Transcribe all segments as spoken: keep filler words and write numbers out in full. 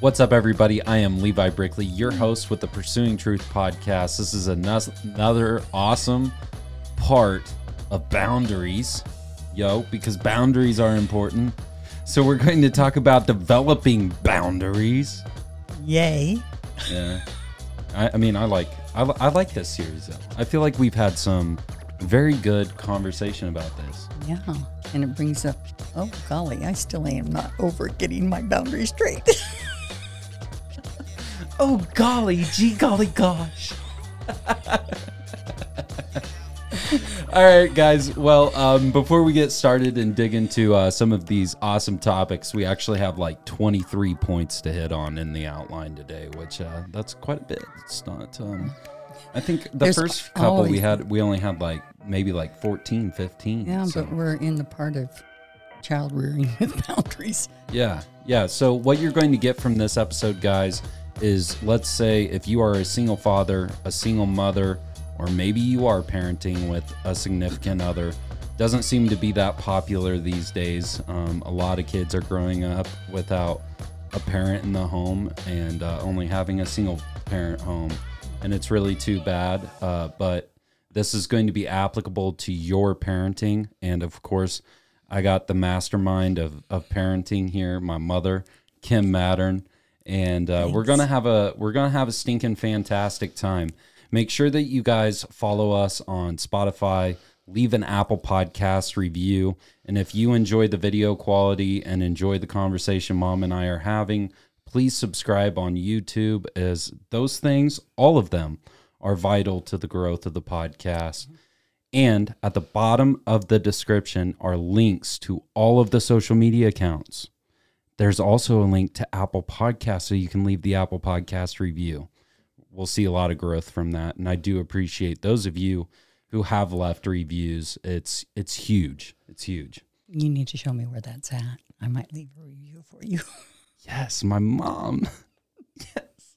What's up, everybody? I am Levi Brickley, your host with the Pursuing Truth Podcast. This is another awesome part of Boundaries, yo, because boundaries are important. So we're going to talk about developing boundaries. Yay. Yeah. I, I mean, I like I, I like this series, though. I feel like we've had some very good conversation about this. Yeah. And it brings up, oh, golly, I still am not over getting my boundaries straight. Oh, golly, gee, golly, gosh. All right, guys. Well, um, before we get started and dig into uh, some of these awesome topics, we actually have like twenty-three points to hit on in the outline today, which uh, that's quite a bit. It's not, um, I think the There's first couple always, we had, we only had like maybe like fourteen, fifteen. Yeah, so. But we're in the part of child rearing with boundaries. Yeah, yeah. So what you're going to get from this episode, guys, is, let's say if you are a single father, a single mother, or maybe you are parenting with a significant other. Doesn't seem to be that popular these days. Um, a lot of kids are growing up without a parent in the home and uh, only having a single parent home. And it's really too bad. Uh, but this is going to be applicable to your parenting. And of course, I got the mastermind of, of parenting here, my mother, Kim Maddern. And uh, we're gonna have a we're gonna have a stinking fantastic time. Make sure that you guys follow us on Spotify, leave an Apple Podcast review, and if you enjoy the video quality and enjoy the conversation Mom and I are having, please subscribe on YouTube, as those things, all of them, are vital to the growth of the podcast. And at the bottom of the description are links to all of the social media accounts. There's also a link to Apple Podcast, so you can leave the Apple Podcast review. We'll see a lot of growth from that, and I do appreciate those of you who have left reviews. It's it's huge. It's huge. You need to show me where that's at. I might leave a review for you. Yes, my mom. Yes.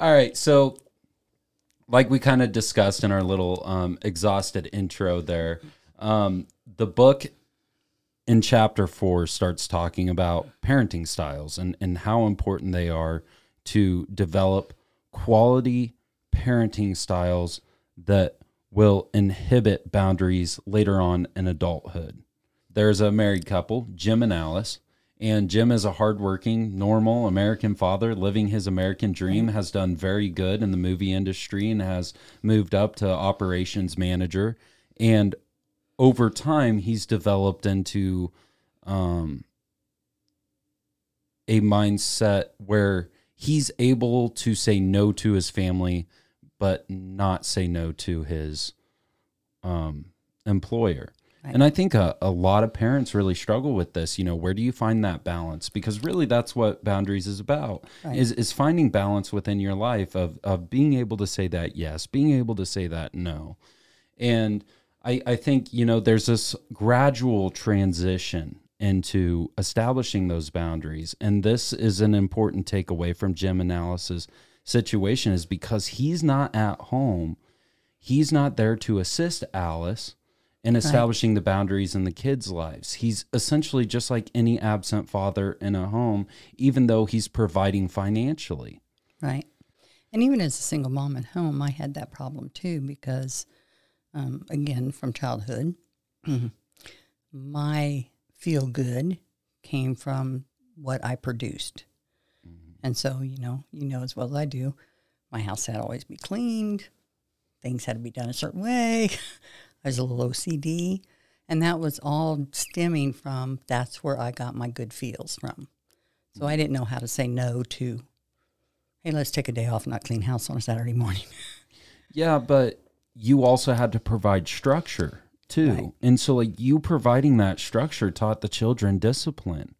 All right, so like we kind of discussed in our little um, exhausted intro there, um, the book in chapter four starts talking about parenting styles and, and how important they are to develop quality parenting styles that will inhibit boundaries later on in adulthood. There's a married couple, Jim and Alice, and Jim is a hardworking, normal American father living his American dream, has done very good in the movie industry and has moved up to operations manager, and over time, he's developed into um, a mindset where he's able to say no to his family, but not say no to his um, employer. Right. And I think a, a lot of parents really struggle with this. You know, where do you find that balance? Because really that's what boundaries is about, right. is, is finding balance within your life of, of being able to say that yes, being able to say that no. And I, I think, you know, there's this gradual transition into establishing those boundaries. And this is an important takeaway from Jim and Alice's situation, is because he's not at home, he's not there to assist Alice in establishing right. the boundaries in the kids' lives. He's essentially just like any absent father in a home, even though he's providing financially. Right. And even as a single mom at home, I had that problem too, because Um, again, from childhood, my feel good came from what I produced. Mm-hmm. And so, you know, you know as well as I do, my house had to always be cleaned. Things had to be done a certain way. I was a little O C D. And that was all stemming from, that's where I got my good feels from. So mm-hmm. I didn't know how to say no to, hey, let's take a day off and not clean house on a Saturday morning. Yeah, but you also had to provide structure too. Right. And so like you providing that structure taught the children discipline.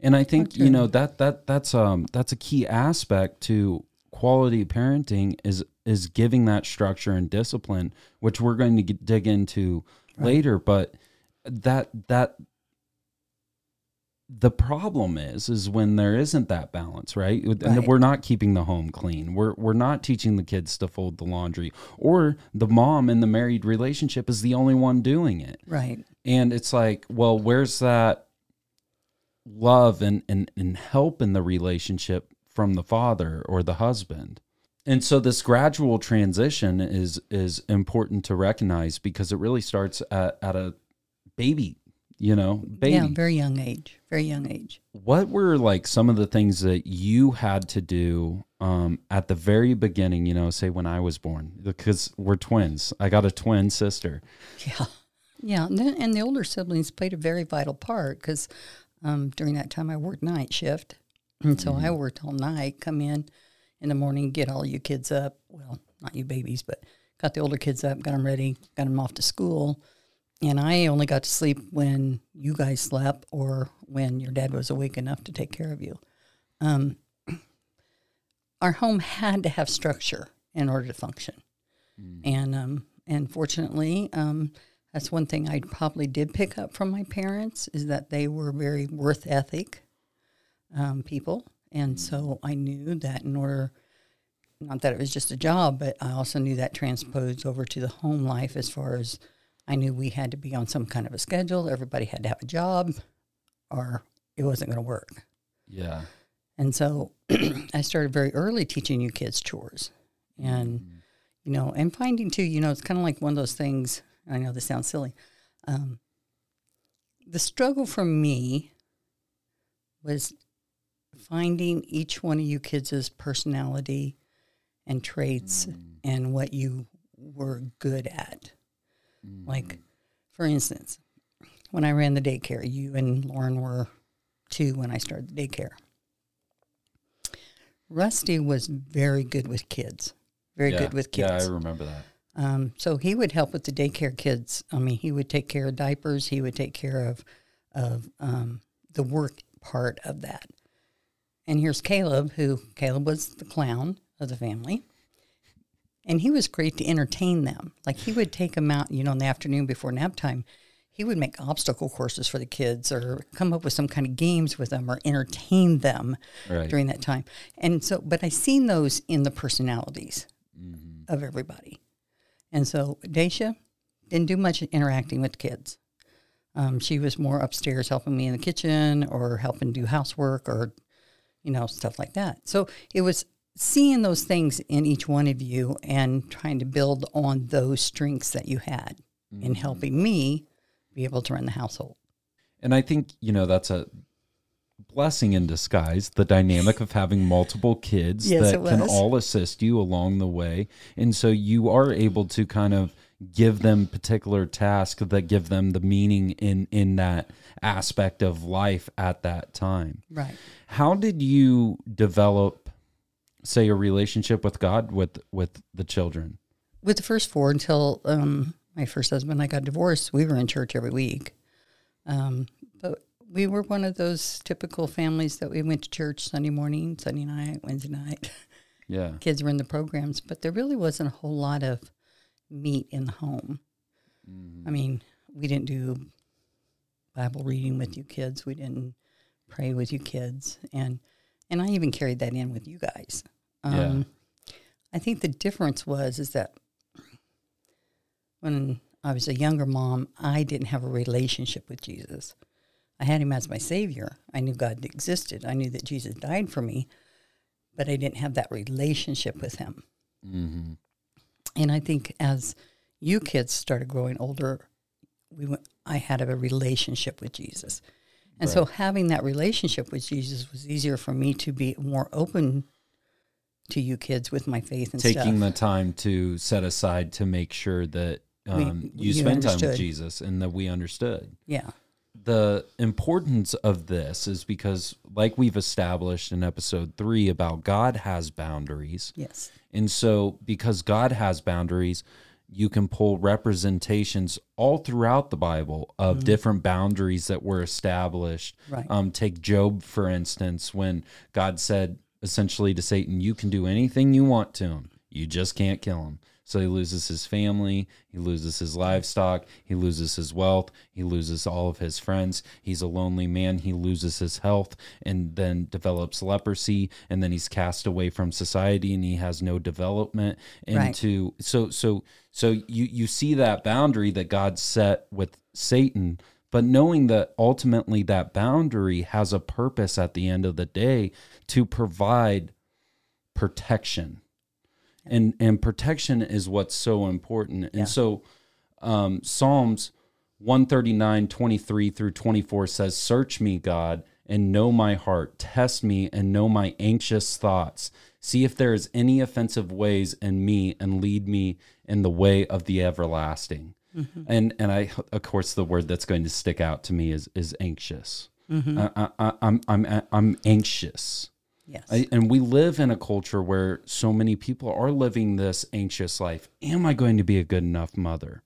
And I think, okay. you know, that, that, that's, um, that's a key aspect to quality parenting is, is giving that structure and discipline, which we're going to get, dig into right. later. But that, that, the problem is, is when there isn't that balance, right? right? And we're not keeping the home clean. We're we're not teaching the kids to fold the laundry, or the mom in the married relationship is the only one doing it. Right. And it's like, well, where's that love and, and, and help in the relationship from the father or the husband. And so this gradual transition is is important to recognize, because it really starts at, at a baby, you know, baby. Yeah, very young age, very young age. What were like some of the things that you had to do um, at the very beginning, you know, say when I was born, because we're twins. I got a twin sister. Yeah. Yeah. And the, and the older siblings played a very vital part, because um, during that time I worked night shift. And so mm-hmm. I worked all night, come in. In the morning, get all you kids up. Well, not you babies, but got the older kids up, got them ready, got them off to school. And I only got to sleep when you guys slept or when your dad was awake enough to take care of you. Um, our home had to have structure in order to function. Mm. And um, and fortunately, um, that's one thing I probably did pick up from my parents, is that they were very worth ethic um, people. And so I knew that in order, not that it was just a job, but I also knew that transposed over to the home life, as far as I knew we had to be on some kind of a schedule. Everybody had to have a job or it wasn't going to work. Yeah. And so I started very early teaching you kids chores and, mm-hmm. you know, and finding too, you know, it's kind of like one of those things. I know this sounds silly. Um, the struggle for me was finding each one of you kids' personality and traits mm. and what you were good at. Mm. Like, for instance, when I ran the daycare, you and Lauren were two when I started the daycare. Rusty was very good with kids. Very yeah. good with kids. Yeah, I remember that. Um, so he would help with the daycare kids. I mean, he would take care of diapers. He would take care of, of um, the work part of that. And here's Caleb, who Caleb was the clown of the family. And he was great to entertain them. Like, he would take them out, you know, in the afternoon before nap time. He would make obstacle courses for the kids or come up with some kind of games with them or entertain them right. during that time. And so, but I seen those in the personalities mm-hmm. of everybody. And so Daisha didn't do much interacting with kids. Um, she was more upstairs helping me in the kitchen or helping do housework or you know, stuff like that. So it was seeing those things in each one of you and trying to build on those strengths that you had mm-hmm. in helping me be able to run the household. And I think, you know, that's a blessing in disguise, the dynamic of having multiple kids yes, that can all assist you along the way. And so you are able to kind of give them particular tasks that give them the meaning in, in that aspect of life at that time. Right. How did you develop, say, a relationship with God, with, with the children? With the first four until um, my first husband and I got divorced, we were in church every week. Um, but we were one of those typical families that we went to church Sunday morning, Sunday night, Wednesday night. Yeah. Kids were in the programs, but there really wasn't a whole lot of meet in the home. Mm-hmm. I mean, we didn't do Bible reading with you kids. We didn't pray with you kids. And and I even carried that in with you guys. Um, yeah. I think the difference was is that when I was a younger mom, I didn't have a relationship with Jesus. I had him as my savior. I knew God existed. I knew that Jesus died for me, but I didn't have that relationship with him. Mm-hmm. And I think as you kids started growing older, we went, I had a relationship with Jesus. And right. so having that relationship with Jesus was easier for me to be more open to you kids with my faith and Taking stuff. Taking the time to set aside to make sure that um, we, you, you spend understood. time with Jesus and that we understood. Yeah. The importance of this is because, like we've established in episode three about God has boundaries. Yes. And so because God has boundaries, you can pull representations all throughout the Bible of mm-hmm. different boundaries that were established. Right. Um, take Job, for instance, when God said essentially to Satan, you can do anything you want to him. You just can't kill him. So he loses his family, he loses his livestock, he loses his wealth, he loses all of his friends, he's a lonely man, he loses his health, and then develops leprosy, and then he's cast away from society, and he has no development into, right. so so so you, you see that boundary that God set with Satan, but knowing that ultimately that boundary has a purpose at the end of the day to provide protection. And and protection is what's so important. And yeah. so um, Psalms one thirty-nine, twenty-three through twenty-four says, "Search me, God, and know my heart. Test me and know my anxious thoughts. See if there is any offensive ways in me, and lead me in the way of the everlasting." Mm-hmm. And and I, of course, the word that's going to stick out to me is is anxious. Mm-hmm. I, I, I'm I'm I'm anxious. Yes. I, and we live in a culture where so many people are living this anxious life. Am I going to be a good enough mother?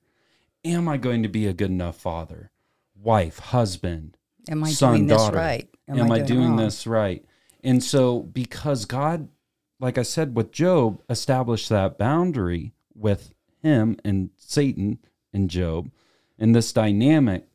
Am I going to be a good enough father, wife, husband, am I son, doing this daughter? Right? Am, am I, I doing, doing this right? And so because God, like I said, with Job, established that boundary with him and Satan and Job and this dynamic,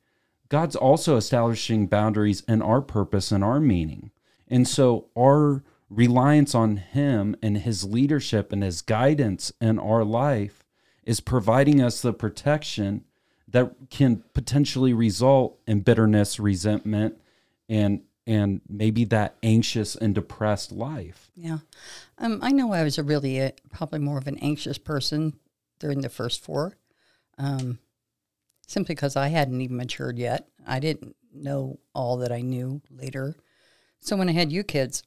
God's also establishing boundaries in our purpose and our meaning. And so our reliance on him and his leadership and his guidance in our life is providing us the protection that can potentially result in bitterness, resentment, and and maybe that anxious and depressed life. Yeah. Um, I know I was a really a, probably more of an anxious person during the first four, um, simply because I hadn't even matured yet. I didn't know all that I knew later. So when I had you kids,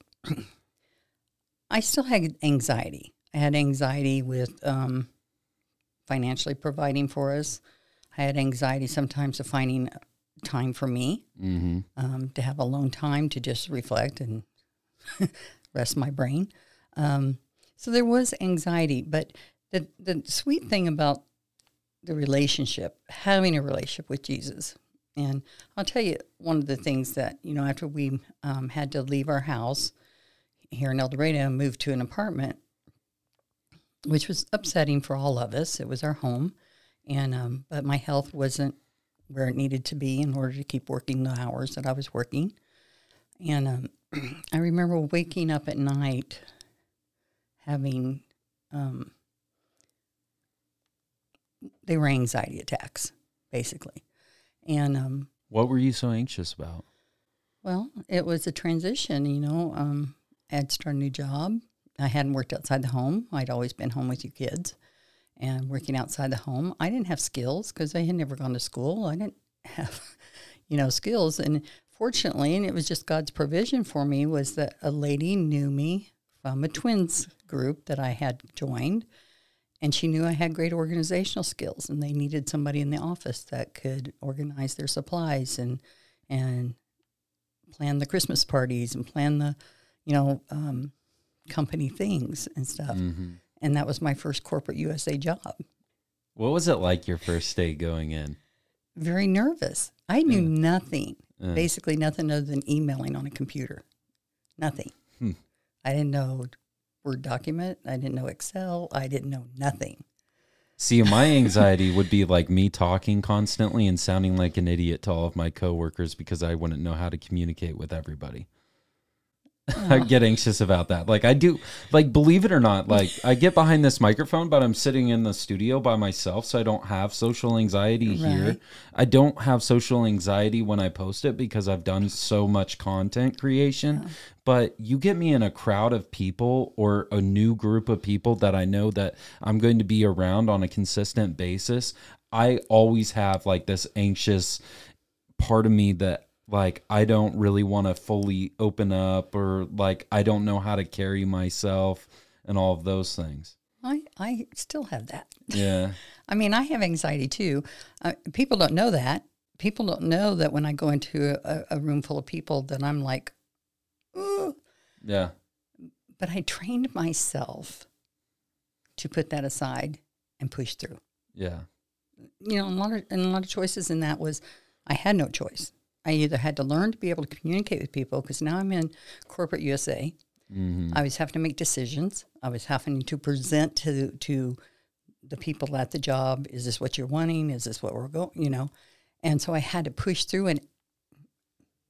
I still had anxiety. I had anxiety with um, financially providing for us. I had anxiety sometimes of finding time for me, mm-hmm. um, to have alone time to just reflect and rest my brain. Um, so there was anxiety. But the, the sweet thing about the relationship, having a relationship with Jesus. And I'll tell you, one of the things that, you know, after we um, had to leave our house here in El Dorado and move to an apartment, which was upsetting for all of us. It was our home. And um, but my health wasn't where it needed to be in order to keep working the hours that I was working. And um, I remember waking up at night having, um, they were anxiety attacks, basically. And um, what were you so anxious about? Well, it was a transition, you know. Um, I had started a new job. I hadn't worked outside the home. I'd always been home with you kids and working outside the home. I didn't have skills because I had never gone to school. I didn't have, you know, skills. And fortunately, and it was just God's provision for me, was that a lady knew me from a twins group that I had joined. And she knew I had great organizational skills, and they needed somebody in the office that could organize their supplies and and plan the Christmas parties and plan the, you know, um, company things and stuff. Mm-hmm. And that was my first corporate U S A job. What was it like your first day going in? Very nervous. I knew mm. nothing, mm. basically nothing other than emailing on a computer. Nothing. Hmm. I didn't know Word document. I didn't know Excel. I didn't know nothing. See, my anxiety would be like me talking constantly and sounding like an idiot to all of my coworkers because I wouldn't know how to communicate with everybody. Oh. I get anxious about that. Like I do, like, believe it or not, like I get behind this microphone, but I'm sitting in the studio by myself, so I don't have social anxiety right. here. I don't have social anxiety when I post it because I've done so much content creation. Yeah. But you get me in a crowd of people or a new group of people that I know that I'm going to be around on a consistent basis, I always have like this anxious part of me that, like, I don't really want to fully open up, or like, I don't know how to carry myself and all of those things. I, I still have that. Yeah. I mean, I have anxiety too. Uh, people don't know that. People don't know that when I go into a, a room full of people that I'm like, ooh. Yeah. But I trained myself to put that aside and push through. Yeah. You know, a lot of, and a lot of choices in that was I had no choice. I either had to learn to be able to communicate with people, because now I'm in corporate U S A. Mm-hmm. I was having to make decisions. I was having to present to to the people at the job, is this what you're wanting? Is this what we're going, you know? And so I had to push through and,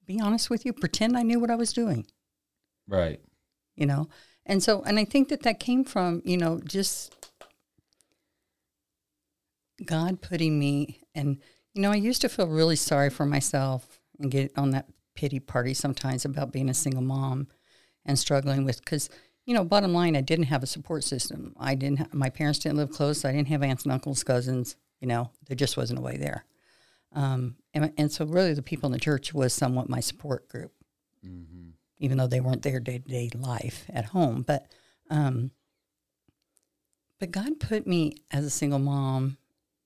be honest with you, pretend I knew what I was doing. Right. You know? And so, and I think that that came from, you know, just God putting me and, You know, I used to feel really sorry for myself and get on that pity party sometimes about being a single mom and struggling with, because, you know, bottom line, I didn't have a support system. I didn't, ha- my parents didn't live close. So I didn't have aunts and uncles, cousins, you know, there just wasn't a way there. Um, and, and so really the people in the church was somewhat my support group, mm-hmm. even though they weren't their day-to-day life at home. But, um, but God put me as a single mom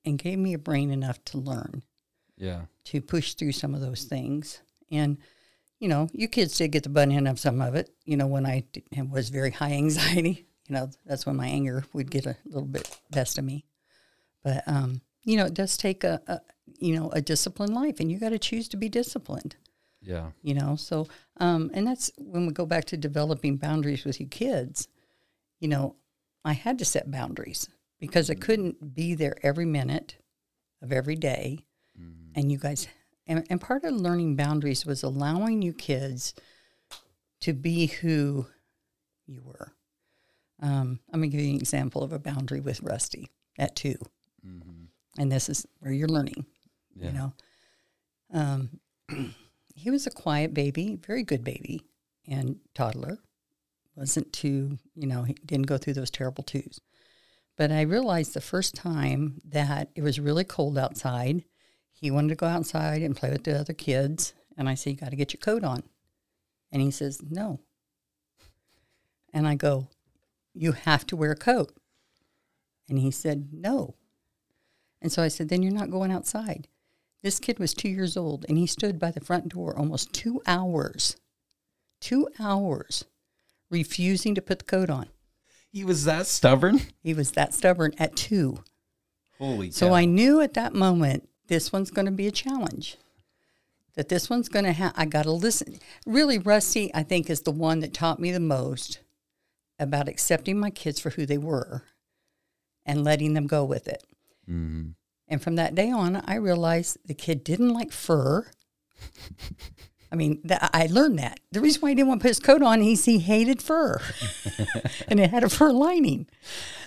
and gave me a brain enough to learn. Yeah. To push through some of those things. And, you know, you kids did get the butt end of some of it. You know, when I did, was very high anxiety, you know, that's when my anger would get a little bit best of me. But, um, you know, it does take a, a you know, a disciplined life, and you got to choose to be disciplined. Yeah. You know, so, um, and that's when we go back to developing boundaries with your kids. You know, I had to set boundaries because mm-hmm. I couldn't be there every minute of every day. Mm-hmm. And you guys, and, and part of learning boundaries was allowing you kids to be who you were. Um, I'm going to give you an example of a boundary with Rusty at two. Mm-hmm. And this is where you're learning, yeah. you know. Um, he was a quiet baby, very good baby, and toddler. Wasn't too, you know, he didn't go through those terrible twos. But I realized the first time that it was really cold outside. He wanted to go outside and play with the other kids. And I said, you got to get your coat on. And he says, no. And I go, you have to wear a coat. And he said, no. And so I said, then you're not going outside. This kid was two years old, and he stood by the front door almost two hours, two hours, refusing to put the coat on. He was that stubborn? He was that stubborn at two. Holy cow. So I knew at that moment, this one's going to be a challenge, that this one's going to have, I got to listen. Really, Rusty, I think, is the one that taught me the most about accepting my kids for who they were and letting them go with it. Mm-hmm. And from that day on, I realized the kid didn't like fur. I mean, th- I learned that. The reason why he didn't want to put his coat on is he hated fur. And it had a fur lining.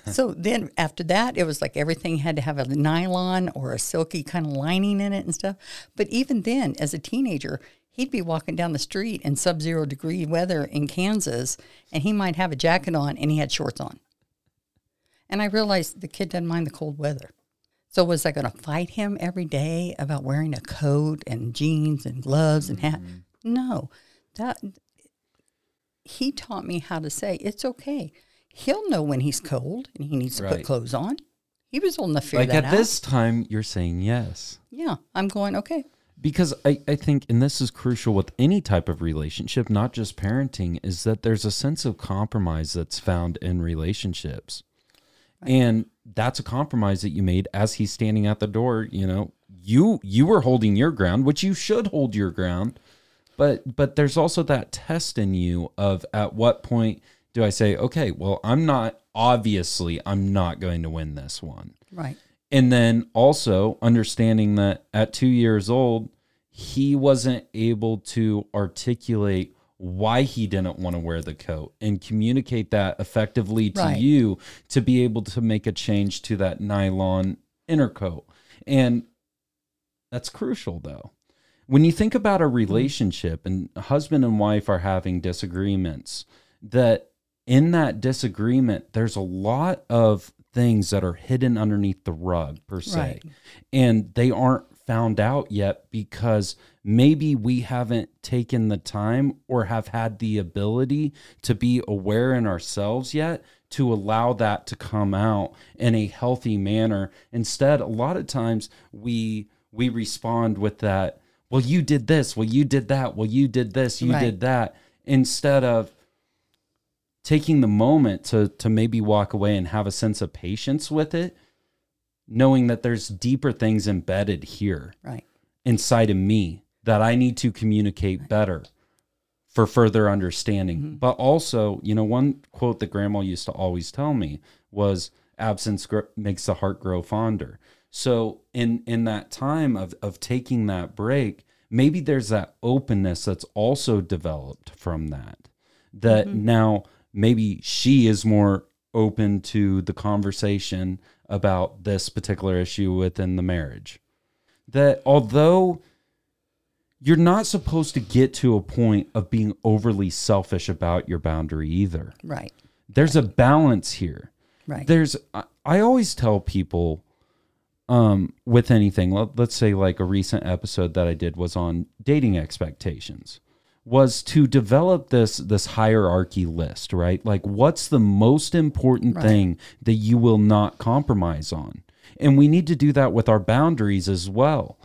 So then after that, it was like everything had to have a nylon or a silky kind of lining in it and stuff. But even then, as a teenager, he'd be walking down the street in sub-zero degree weather in Kansas, and he might have a jacket on, and he had shorts on. And I realized the kid doesn't mind the cold weather. So was I going to fight him every day about wearing a coat and jeans and gloves and hat? Mm-hmm. No. That, he taught me how to say, it's okay. He'll know when he's cold and he needs to right. put clothes on. He was old enough to figure like that out. Like at this time, you're saying yes. Yeah. I'm going, okay. Because I, I think, and this is crucial with any type of relationship, not just parenting, is that there's a sense of compromise that's found in relationships. Right. And that's a compromise that you made as he's standing at the door. You know, you, you were holding your ground, which you should hold your ground. But, but there's also that test in you of at what point do I say, okay, well, I'm not, obviously I'm not going to win this one. Right. And then also understanding that at two years old, he wasn't able to articulate why he didn't want to wear the coat and communicate that effectively to right. you to be able to make a change to that nylon inner coat. And that's crucial though. When you think about a relationship and husband and wife are having disagreements, that in that disagreement, there's a lot of things that are hidden underneath the rug per se, right. and they aren't found out yet because maybe we haven't taken the time or have had the ability to be aware in ourselves yet to allow that to come out in a healthy manner. Instead, a lot of times we we respond with that, well, you did this, well, you did that, well, you did this, you right. did that, instead of taking the moment to to maybe walk away and have a sense of patience with it, knowing that there's deeper things embedded here right. inside of me that I need to communicate right. better for further understanding. Mm-hmm. But also, you know, one quote that grandma used to always tell me was absence gr- makes the heart grow fonder. So in, in that time of, of taking that break, maybe there's that openness that's also developed from that, that mm-hmm. now maybe she is more open to the conversation about this particular issue within the marriage. that although you're not supposed to get to a point of being overly selfish about your boundary either. Right. There's right. a balance here. Right. There's, I, I always tell people um, with anything, let, let's say like a recent episode that I did was on dating expectations, was to develop this, this hierarchy list, right? Like what's the most important right. thing that you will not compromise on? And we need to do that with our boundaries as well.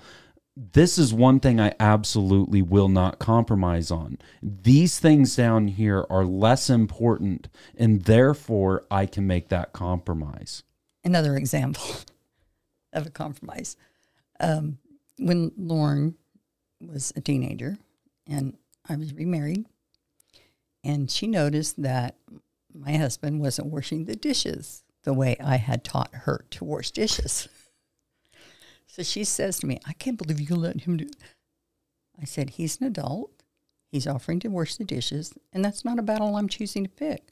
This is one thing I absolutely will not compromise on. These things down here are less important, and therefore I can make that compromise. Another example of a compromise. Um, when Lauren was a teenager and I was remarried, and she noticed that my husband wasn't washing the dishes the way I had taught her to wash dishes. So she says to me, I can't believe you let him do it. I said, he's an adult. He's offering to wash the dishes, and that's not a battle I'm choosing to pick.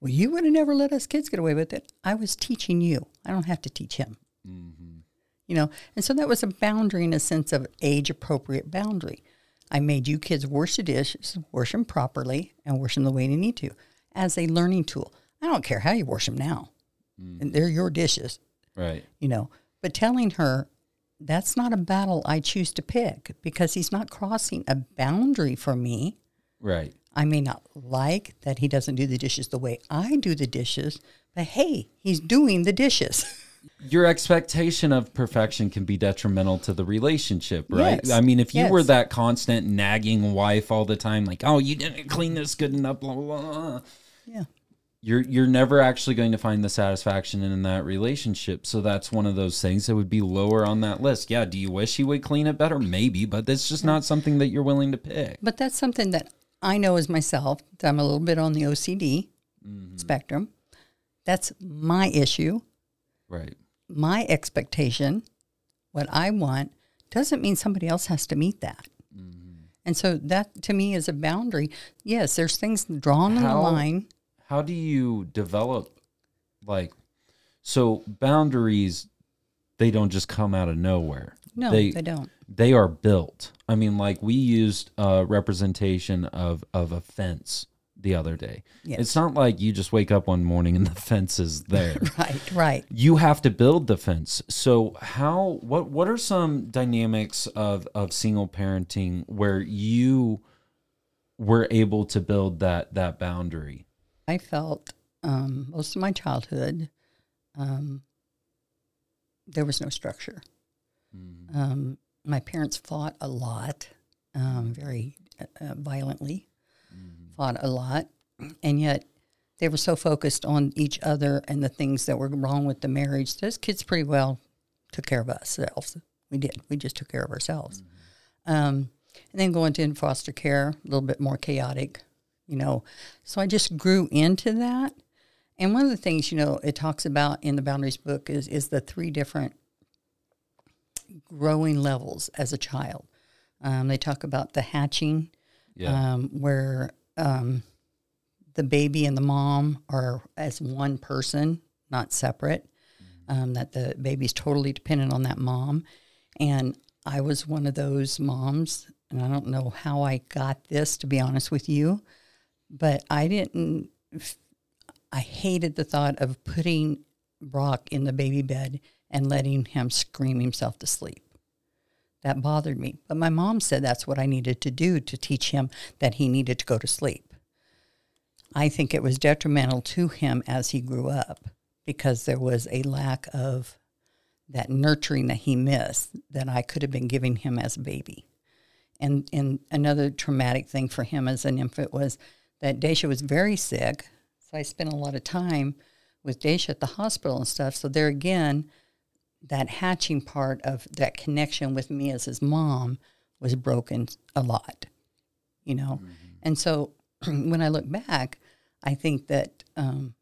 Well, you would have never let us kids get away with it. I was teaching you. I don't have to teach him. Mm-hmm. You know, and so that was a boundary in a sense of age-appropriate boundary. I made you kids wash the dishes, wash them properly, and wash them the way they need to as a learning tool. I don't care how you wash them now. Mm. And they're your dishes. Right. You know, but telling her, that's not a battle I choose to pick because he's not crossing a boundary for me. Right. I may not like that he doesn't do the dishes the way I do the dishes, but hey, he's doing the dishes. Your expectation of perfection can be detrimental to the relationship, right? Yes. I mean, if you yes. were that constant nagging wife all the time, like, oh, you didn't clean this good enough, blah, blah, blah. Yeah. You're you're never actually going to find the satisfaction in that relationship. So that's one of those things that would be lower on that list. Yeah, do you wish he would clean it better? Maybe, but that's just not something that you're willing to pick. But that's something that I know as myself, that I'm a little bit on the O C D mm-hmm. spectrum. That's my issue. Right. My expectation, what I want, doesn't mean somebody else has to meet that. Mm-hmm. And so that, to me, is a boundary. Yes, there's things drawn on the line. How do you develop, like, so boundaries, they don't just come out of nowhere. No, they, they don't. They are built. I mean, like, we used a representation of, of a fence the other day. Yes. It's not like you just wake up one morning and the fence is there. Right, right. You have to build the fence. So how, what, what are some dynamics of, of single parenting where you were able to build that, that boundary? I felt um, most of my childhood, um, there was no structure. Mm. Um, my parents fought a lot, um, very uh, violently, mm. fought a lot. And yet they were so focused on each other and the things that were wrong with the marriage. Those kids pretty well took care of ourselves. We did. We just took care of ourselves. Mm. Um, and then going to foster care, a little bit more chaotic. You know, so I just grew into that. And one of the things, you know, it talks about in the Boundaries book is, is the three different growing levels as a child. Um, they talk about the hatching, yeah. um, where um, the baby and the mom are as one person, not separate, mm-hmm. um, that the baby's totally dependent on that mom. And I was one of those moms, and I don't know how I got this, to be honest with you. But I didn't, I hated the thought of putting Brock in the baby bed and letting him scream himself to sleep. That bothered me. But my mom said that's what I needed to do to teach him that he needed to go to sleep. I think it was detrimental to him as he grew up because there was a lack of that nurturing that he missed that I could have been giving him as a baby. And, and another traumatic thing for him as an infant was that Daisha was very sick, so I spent a lot of time with Daisha at the hospital and stuff. So there again, that hatching part of that connection with me as his mom was broken a lot, you know. Mm-hmm. And so when I look back, I think that um,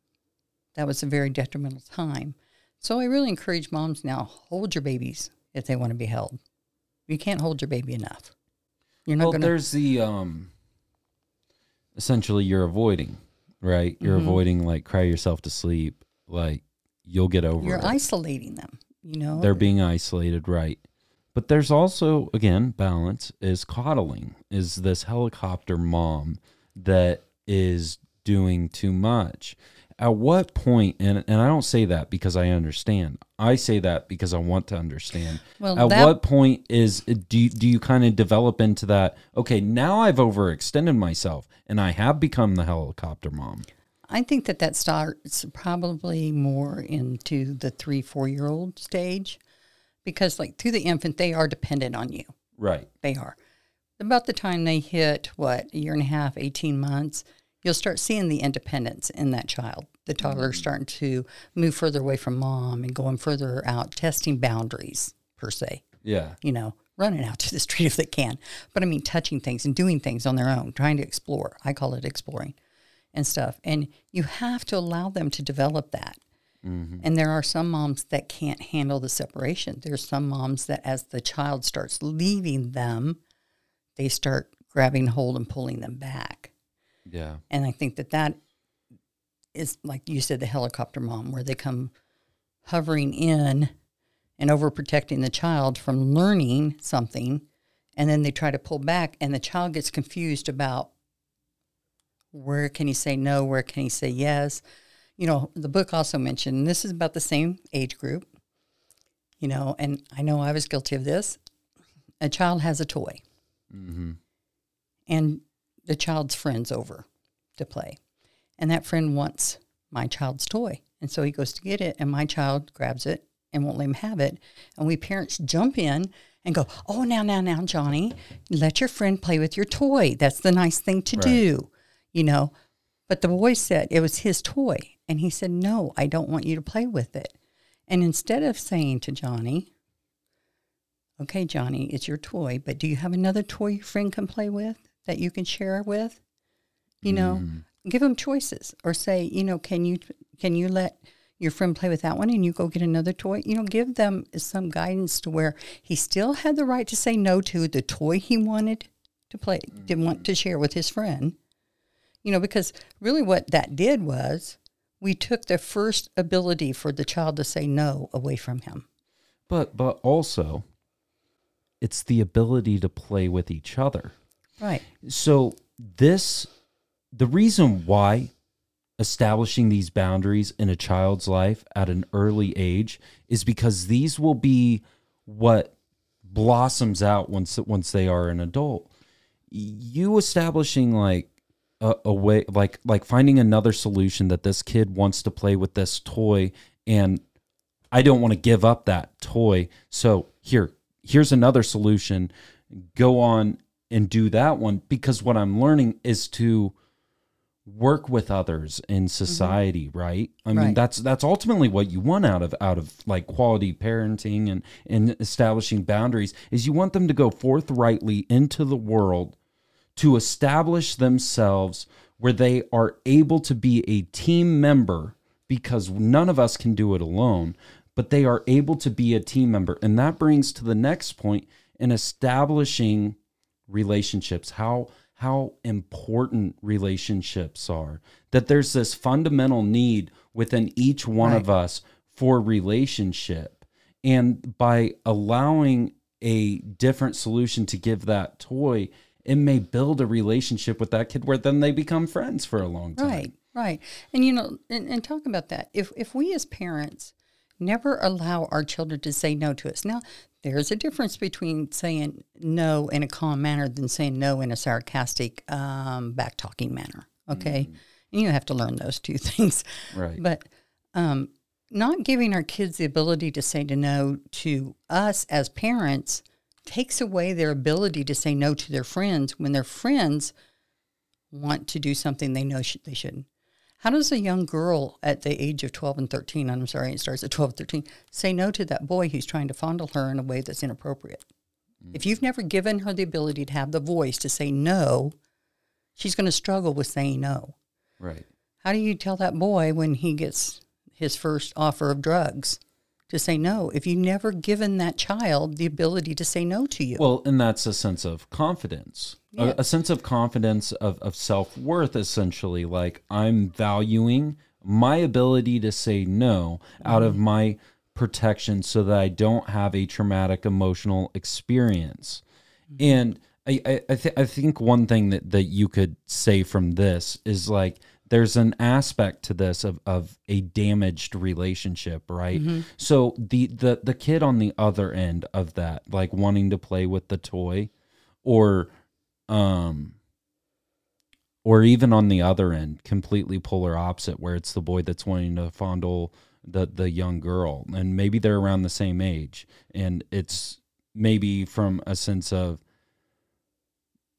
that was a very detrimental time. So I really encourage moms now, hold your babies if they want to be held. You can't hold your baby enough. You're not well, gonna... there's the... Um... Essentially, you're avoiding, right? You're mm-hmm. avoiding, like, cry yourself to sleep. Like, you'll get over you're it. You're isolating them, you know? They're being isolated, right. But there's also, again, balance is coddling, is this helicopter mom that is doing too much. At what point, and, and I don't say that because I understand. I say that because I want to understand. Well, At that... what point is do you, do you kind of develop into that, okay, now I've overextended myself and I have become the helicopter mom? I think that that starts probably more into the three, four-year-old stage because, like, through the infant, they are dependent on you. Right. They are. About the time they hit, what, a year and a half, eighteen months, you'll start seeing the independence in that child. The toddler starting to move further away from mom and going further out, testing boundaries, per se. Yeah. You know, running out to the street if they can. But, I mean, touching things and doing things on their own, trying to explore. I call it exploring and stuff. And you have to allow them to develop that. Mm-hmm. And there are some moms that can't handle the separation. There's some moms that as the child starts leaving them, they start grabbing hold and pulling them back. Yeah. And I think that that is, like you said, the helicopter mom, where they come hovering in and overprotecting the child from learning something, and then they try to pull back, and the child gets confused about where can he say no, where can he say yes. You know, the book also mentioned, this is about the same age group, you know, and I know I was guilty of this. A child has a toy. Mm-hmm. And the child's friend's over to play. And that friend wants my child's toy. And so he goes to get it, and my child grabs it and won't let him have it. And we parents jump in and go, oh, now, now, now, Johnny, let your friend play with your toy. That's the nice thing to right. do, you know. But the boy said it was his toy. And he said, no, I don't want you to play with it. And instead of saying to Johnny, okay, Johnny, it's your toy, but do you have another toy your friend can play with that you can share with? You know, mm. give them choices, or say, you know, can you can you let your friend play with that one and you go get another toy? You know, give them some guidance to where he still had the right to say no to the toy he wanted to play, mm. didn't want to share with his friend. You know, because really what that did was we took the first ability for the child to say no away from him. But but also, it's the ability to play with each other. Right. So this, the reason why establishing these boundaries in a child's life at an early age is because these will be what blossoms out once once they are an adult. You establishing like a, a way, like like finding another solution that this kid wants to play with this toy, and I don't want to give up that toy. So here, here's another solution. Go on and do that one, because what I'm learning is to work with others in society, mm-hmm. right? I right. mean, that's that's ultimately what you want out of out of like quality parenting and, and establishing boundaries, is you want them to go forthrightly into the world to establish themselves where they are able to be a team member, because none of us can do it alone, but they are able to be a team member. And that brings to the next point in establishing relationships, how how important relationships are, that there's this fundamental need within each one right. of us for relationship. And by allowing a different solution to give that toy, it may build a relationship with that kid where then they become friends for a long time. Right, right. And, you know, and, and talk about that. If if we as parents never allow our children to say no to us. Now, there's a difference between saying no in a calm manner than saying no in a sarcastic, um, back-talking manner, okay? Mm-hmm. And you have to learn those two things. Right. But um, not giving our kids the ability to say no to us as parents takes away their ability to say no to their friends when their friends want to do something they know sh- they shouldn't. How does a young girl at the age of twelve and thirteen, I'm sorry, it starts at twelve and thirteen, say no to that boy who's trying to fondle her in a way that's inappropriate? Mm-hmm. If you've never given her the ability to have the voice to say no, she's going to struggle with saying no. Right. How do you tell that boy when he gets his first offer of drugs to say no if you've never given that child the ability to say no to you? Well, and that's a sense of confidence. Yeah. A, a sense of confidence of, of self-worth, essentially. Like, I'm valuing my ability to say no out of my protection so that I don't have a traumatic emotional experience. Mm-hmm. And I I, I, th- I think one thing that, that you could say from this is like, there's an aspect to this of, of a damaged relationship, right? Mm-hmm. So the, the, the kid on the other end of that, like wanting to play with the toy or, um, or even on the other end, completely polar opposite, where it's the boy that's wanting to fondle the, the young girl, and maybe they're around the same age. And it's maybe from a sense of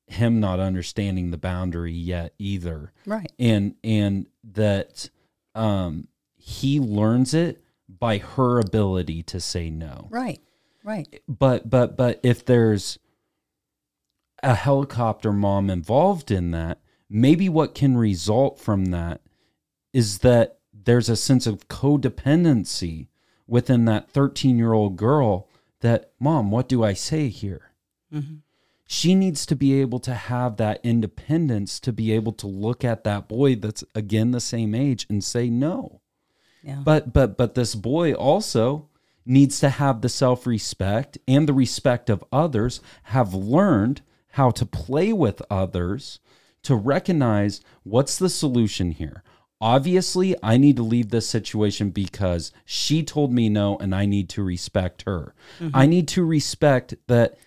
him not understanding the boundary yet either. Right. And, and that, um, he learns it by her ability to say no. Right. Right. But, but, but if there's a helicopter mom involved in that, maybe what can result from that is that there's a sense of codependency within that thirteen year old girl that, Mom, what do I say here? Mm-hmm. She needs to be able to have that independence to be able to look at that boy that's, again, the same age and say no. Yeah. But but but this boy also needs to have the self-respect and the respect of others, have learned how to play with others, to recognize what's the solution here. Obviously, I need to leave this situation because she told me no, and I need to respect her. Mm-hmm. I need to respect that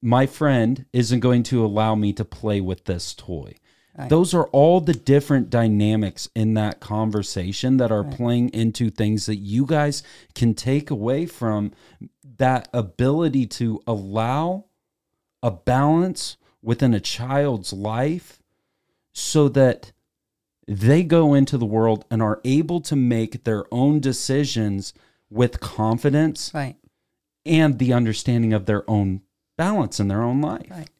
my friend isn't going to allow me to play with this toy. Right. Those are all the different dynamics in that conversation that are right. playing into things that you guys can take away from that ability to allow a balance within a child's life so that they go into the world and are able to make their own decisions with confidence right. and the understanding of their own balance in their own life. Right.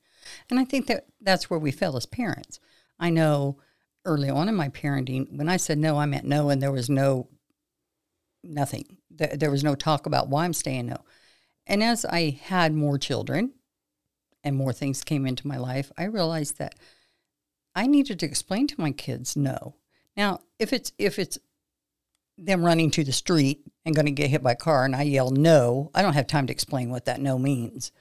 And I think that that's where we fail as parents. I know early on in my parenting, when I said no, I meant no, and there was no, nothing. There was no talk about why I'm saying no. And as I had more children and more things came into my life, I realized that I needed to explain to my kids no. Now, if it's, if it's them running to the street and going to get hit by a car and I yell no, I don't have time to explain what that no means.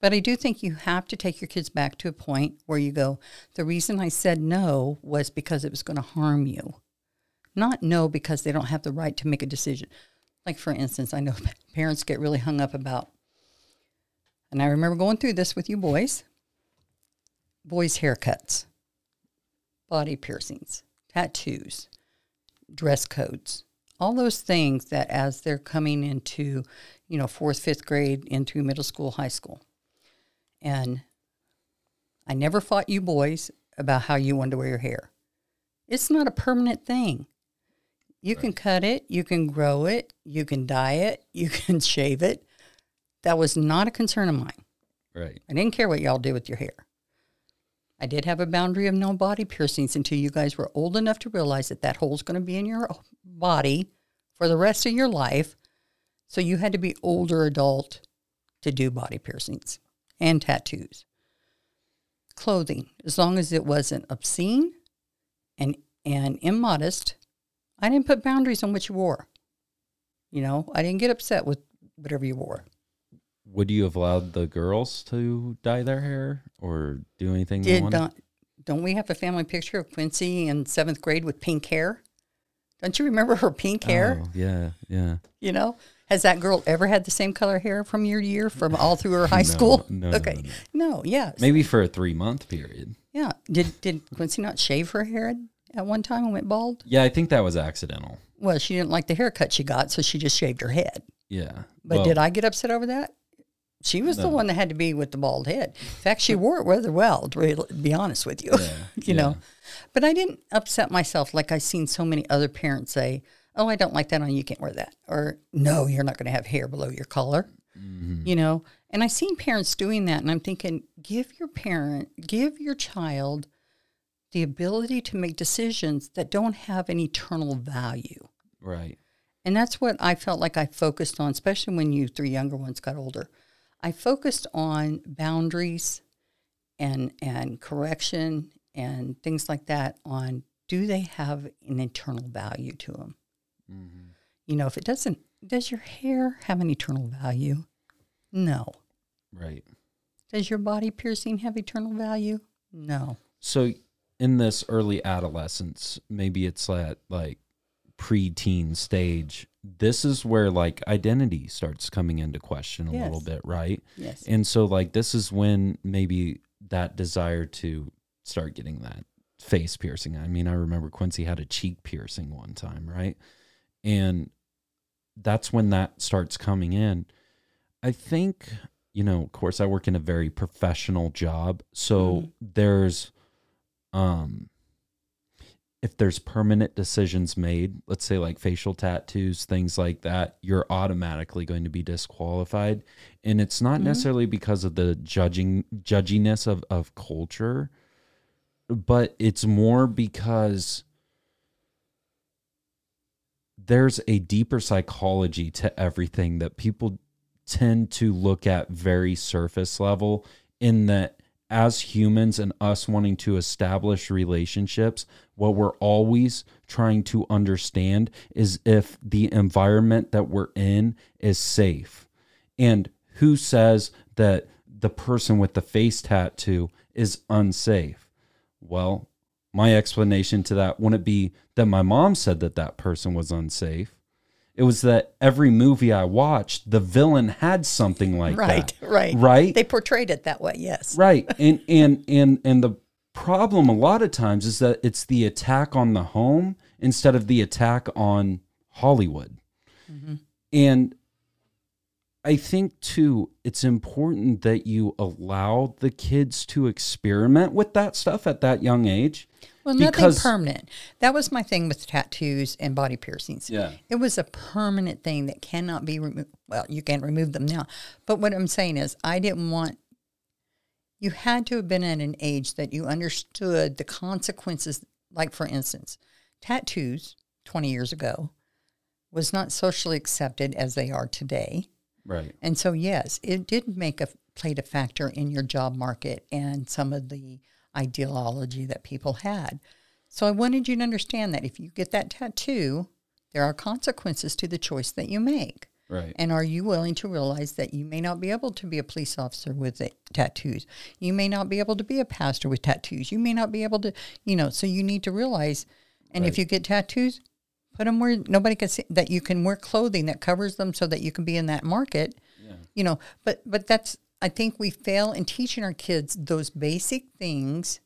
But I do think you have to take your kids back to a point where you go, the reason I said no was because it was going to harm you. Not no because they don't have the right to make a decision. Like, for instance, I know parents get really hung up about, and I remember going through this with you boys, boys' haircuts, body piercings, tattoos, dress codes, all those things that as they're coming into, you know, fourth, fifth grade, into middle school, high school. And I never fought you boys about how you wanted to wear your hair. It's not a permanent thing. You right. can cut it. You can grow it. You can dye it. You can shave it. That was not a concern of mine. Right. I didn't care what y'all did with your hair. I did have a boundary of no body piercings until you guys were old enough to realize that that hole's going to be in your body for the rest of your life. So you had to be older adult to do body piercings. And tattoos. Clothing, as long as it wasn't obscene and and immodest, I didn't put boundaries on what you wore. You know, I didn't get upset with whatever you wore. Would you have allowed the girls to dye their hair or do anything Did, they wanted? Don't, don't we have a family picture of Quincy in seventh grade with pink hair? Don't you remember her pink hair? Oh, yeah, yeah. You know? Has that girl ever had the same color hair from year to year, from all through her high no, school? No, okay, no, no. no, yes. Maybe for a three-month period. Yeah. Did did Quincy not shave her hair at one time and went bald? Yeah, I think that was accidental. Well, she didn't like the haircut she got, so she just shaved her head. Yeah. But well, did I get upset over that? She was no. the one that had to be with the bald head. In fact, she wore it rather well, to be honest with you. Yeah, you yeah. know. But I didn't upset myself like I've seen so many other parents say, oh, I don't like that on you, can't wear that. Or, no, you're not going to have hair below your collar, mm-hmm. you know. And I've seen parents doing that, and I'm thinking, give your parent, give your child the ability to make decisions that don't have an eternal value. Right. And that's what I felt like I focused on, especially when you three younger ones got older. I focused on boundaries and and correction and things like that on, do they have an eternal value to them? Mm-hmm. You know, if it doesn't, does your hair have an eternal value? No. Right. Does your body piercing have eternal value? No. So in this early adolescence, maybe it's that like preteen stage, this is where like identity starts coming into question a yes. little bit, right? Yes. And so like this is when maybe that desire to start getting that face piercing. I mean, I remember Quincy had a cheek piercing one time, right? And that's when that starts coming in. I think, you know, of course I work in a very professional job. So mm-hmm. there's, um, if there's permanent decisions made, let's say like facial tattoos, things like that, you're automatically going to be disqualified. And it's not mm-hmm. necessarily because of the judging judginess of, of culture, but it's more because there's a deeper psychology to everything that people tend to look at very surface level, in that as humans and us wanting to establish relationships, what we're always trying to understand is if the environment that we're in is safe. And who says that the person with the face tattoo is unsafe? Well, my explanation to that wouldn't be that my mom said that that person was unsafe. It was that every movie I watched, the villain had something like right, that. Right, right. Right? They portrayed it that way, yes. Right. And and and and the problem a lot of times is that it's the attack on the home instead of the attack on Hollywood. Mm-hmm. And I think, too, it's important that you allow the kids to experiment with that stuff at that young age. Well, nothing permanent. That was my thing with tattoos and body piercings. Yeah. It was a permanent thing that cannot be removed. Well, you can't remove them now. But what I'm saying is I didn't want, you had to have been at an age that you understood the consequences. Like, for instance, tattoos twenty years ago was not socially accepted as they are today. Right. And so, yes, it did make a, played a factor in your job market and some of the ideology that people had. So I wanted you to understand that if you get that tattoo, there are consequences to the choice that you make. Right. And are you willing to realize that you may not be able to be a police officer with it, tattoos? You may not be able to be a pastor with tattoos. You may not be able to, you know, so you need to realize, and right. if you get tattoos, put them where nobody can see, that you can wear clothing that covers them so that you can be in that market, yeah. you know, but, but that's, I think we fail in teaching our kids those basic things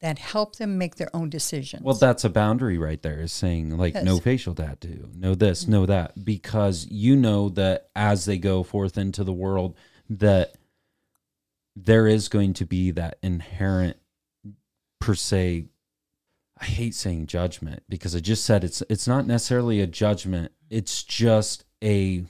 that help them make their own decisions. Well, that's a boundary right there, is saying like yes. no facial tattoo, no this, mm-hmm. no that, because you know that as they go forth into the world that there is going to be that inherent per se, I hate saying judgment because I just said it's it's not necessarily a judgment. It's just a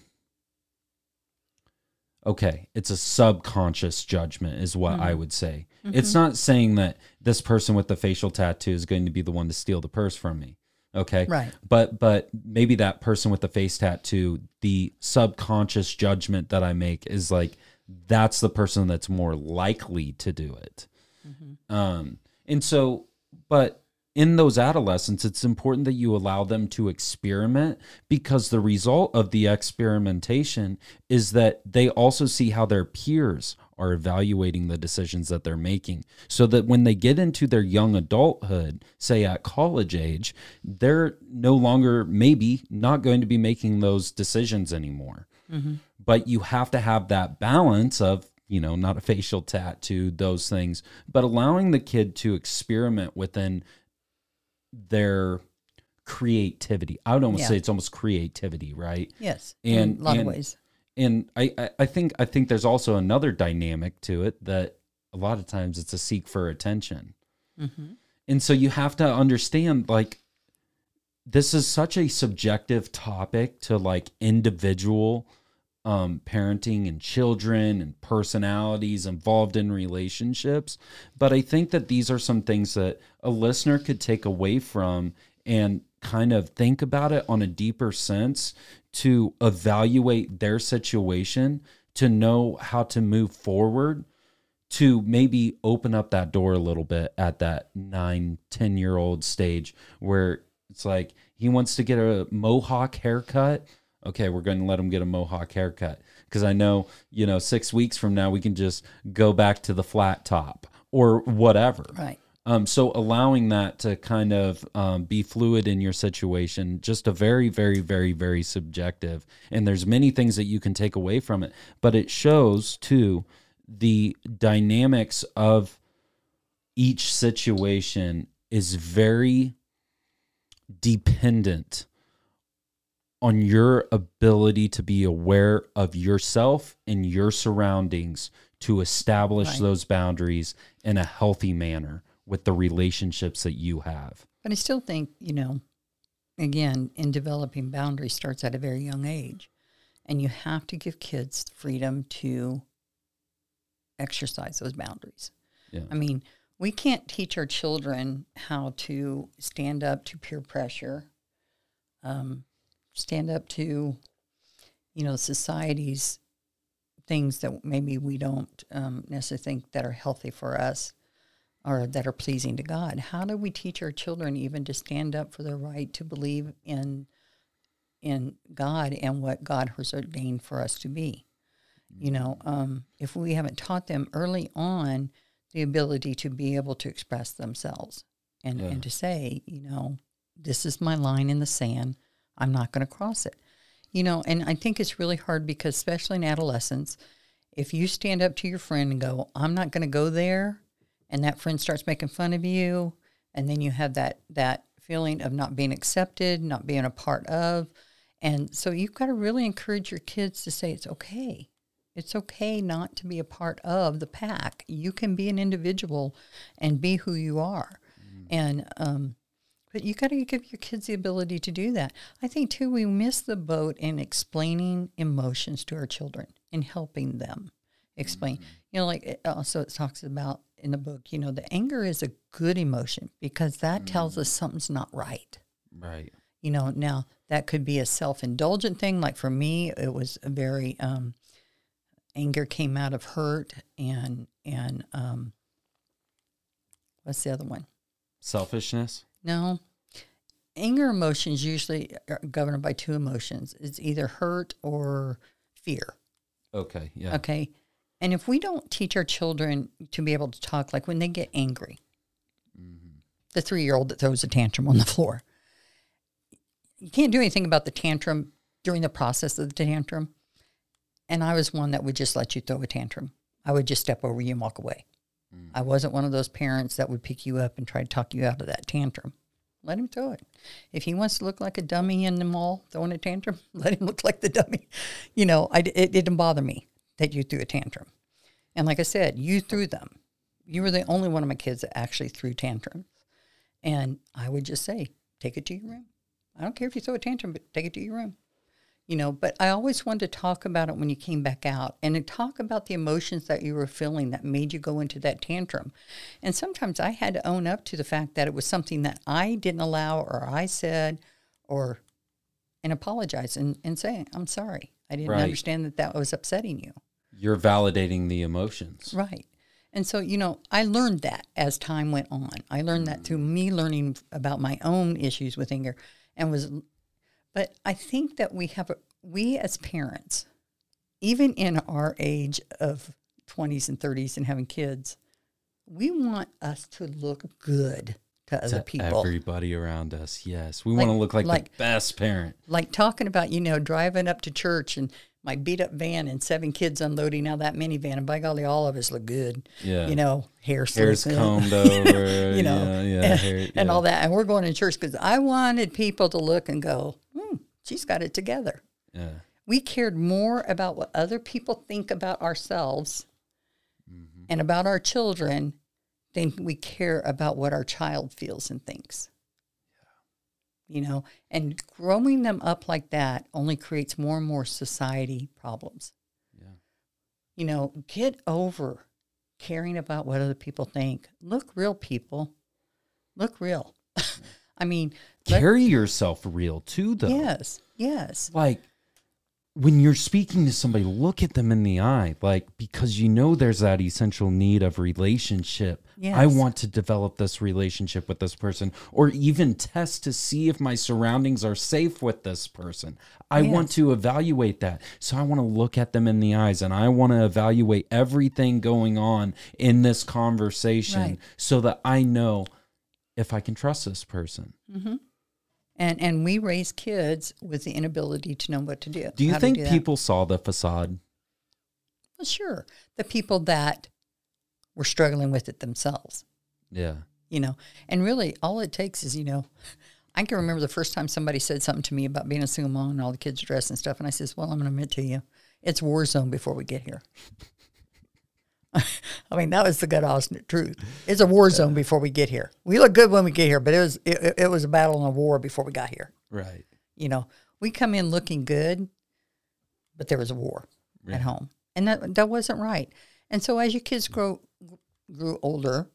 okay, it's a subconscious judgment is what mm-hmm. I would say. Mm-hmm. It's not saying that this person with the facial tattoo is going to be the one to steal the purse from me. Okay. Right. But but maybe that person with the face tattoo, the subconscious judgment that I make is like that's the person that's more likely to do it. Mm-hmm. Um and so but in those adolescents, it's important that you allow them to experiment, because the result of the experimentation is that they also see how their peers are evaluating the decisions that they're making, so that when they get into their young adulthood, say at college age, they're no longer maybe not going to be making those decisions anymore. Mm-hmm. But you have to have that balance of, you know, not a facial tattoo, those things, but allowing the kid to experiment within their creativity. I would almost yeah. say it's almost creativity, right? Yes. And in a lot and, of ways. And I, I think I think there's also another dynamic to it, that a lot of times it's a seek for attention. Mm-hmm. And so you have to understand, like, this is such a subjective topic to like individual um, parenting and children and personalities involved in relationships. But I think that these are some things that a listener could take away from and kind of think about it on a deeper sense to evaluate their situation, to know how to move forward, to maybe open up that door a little bit at that nine, ten year old stage where It's like he wants to get a mohawk haircut. Okay, we're going to let him get a mohawk haircut because I know, you know, six weeks from now we can just go back to the flat top or whatever. Right. Um, so allowing that to kind of um, be fluid in your situation, just a very, very, very, very subjective. And there's many things that you can take away from it, but it shows too the dynamics of each situation is very dependent on your ability to be aware of yourself and your surroundings to establish right. those boundaries in a healthy manner with the relationships that you have. But I still think, you know, again, in developing boundaries starts at a very young age. And you have to give kids freedom to exercise those boundaries. Yeah. I mean, we can't teach our children how to stand up to peer pressure, um, stand up to, you know, society's things that maybe we don't um, necessarily think that are healthy for us or that are pleasing to God. How do we teach our children even to stand up for their right to believe in in God and what God has ordained for us to be? You know, um, if we haven't taught them early on the ability to be able to express themselves and, yeah. and to say, you know, this is my line in the sand. I'm not going to cross it. You know, and I think it's really hard because especially in adolescence, if you stand up to your friend and go, I'm not going to go there, and that friend starts making fun of you, and then you have that, that feeling of not being accepted, not being a part of. And so you've got to really encourage your kids to say it's okay. It's okay not to be a part of the pack. You can be an individual and be who you are. Mm. And um, but you got to give your kids the ability to do that. I think, too, we miss the boat in explaining emotions to our children and helping them explain. Mm-hmm. You know, like it, also it talks about in the book, you know, the anger is a good emotion because that mm-hmm. tells us something's not right. Right. You know, now that could be a self-indulgent thing. Like for me, it was a very um, anger came out of hurt and, and um, what's the other one? Selfishness? No, anger emotions usually are governed by two emotions. It's either hurt or fear. Okay, yeah. Okay, and if we don't teach our children to be able to talk, like when they get angry, mm-hmm. the three-year-old that throws a tantrum on the floor, you can't do anything about the tantrum during the process of the tantrum. And I was one that would just let you throw a tantrum. I would just step over you and walk away. I wasn't one of those parents that would pick you up and try to talk you out of that tantrum. Let him throw it. If he wants to look like a dummy in the mall throwing a tantrum, let him look like the dummy. You know, I, it, it didn't bother me that you threw a tantrum. And like I said, you threw them. You were the only one of my kids that actually threw tantrums. And I would just say, take it to your room. I don't care if you throw a tantrum, but take it to your room. You know, but I always wanted to talk about it when you came back out and to talk about the emotions that you were feeling that made you go into that tantrum. And sometimes I had to own up to the fact that it was something that I didn't allow or I said or and apologize and, and say, I'm sorry. I didn't right. understand that that was upsetting you. You're validating the emotions. Right. And so, you know, I learned that as time went on. I learned that through me learning about my own issues with anger and was But I think that we have, a, we as parents, even in our age of twenties and thirties and having kids, we want us to look good to, to other people. Everybody around us, yes. We like, want to look like, like the best parent. Like talking about, you know, driving up to church and my beat up van and seven kids unloading out that minivan. And by golly, all of us look good. Yeah. You know, hair Hair's combed over. You know, yeah, yeah, and, hair, yeah. and all that. And we're going to church because I wanted people to look and go, she's got it together. Yeah. We cared more about what other people think about ourselves mm-hmm. and about our children than we care about what our child feels and thinks. Yeah. You know, and growing them up like that only creates more and more society problems. Yeah. You know, get over caring about what other people think. Look real, people. Look real. Yeah. I mean, carry yourself real too, though. Yes, yes. Like, when you're speaking to somebody, look at them in the eye, like, because you know there's that essential need of relationship. Yes. I want to develop this relationship with this person, or even test to see if my surroundings are safe with this person. I yes. want to evaluate that. So I want to look at them in the eyes, and I want to evaluate everything going on in this conversation right. so that I know if I can trust this person. Mm-hmm. And and we raise kids with the inability to know what to do. Do you think people saw the facade? Well, sure. The people that were struggling with it themselves. Yeah. You know, and really all it takes is, you know, I can remember the first time somebody said something to me about being a single mom and all the kids dressed and stuff. And I says, well, I'm going to admit to you, it's war zone before we get here. I mean, that was the gut honest truth. It's a war zone before we get here. We look good when we get here, but it was it, it was a battle and a war before we got here. Right. You know, we come in looking good, but there was a war yeah. at home, and that that wasn't right. And so, as your kids grow grew older,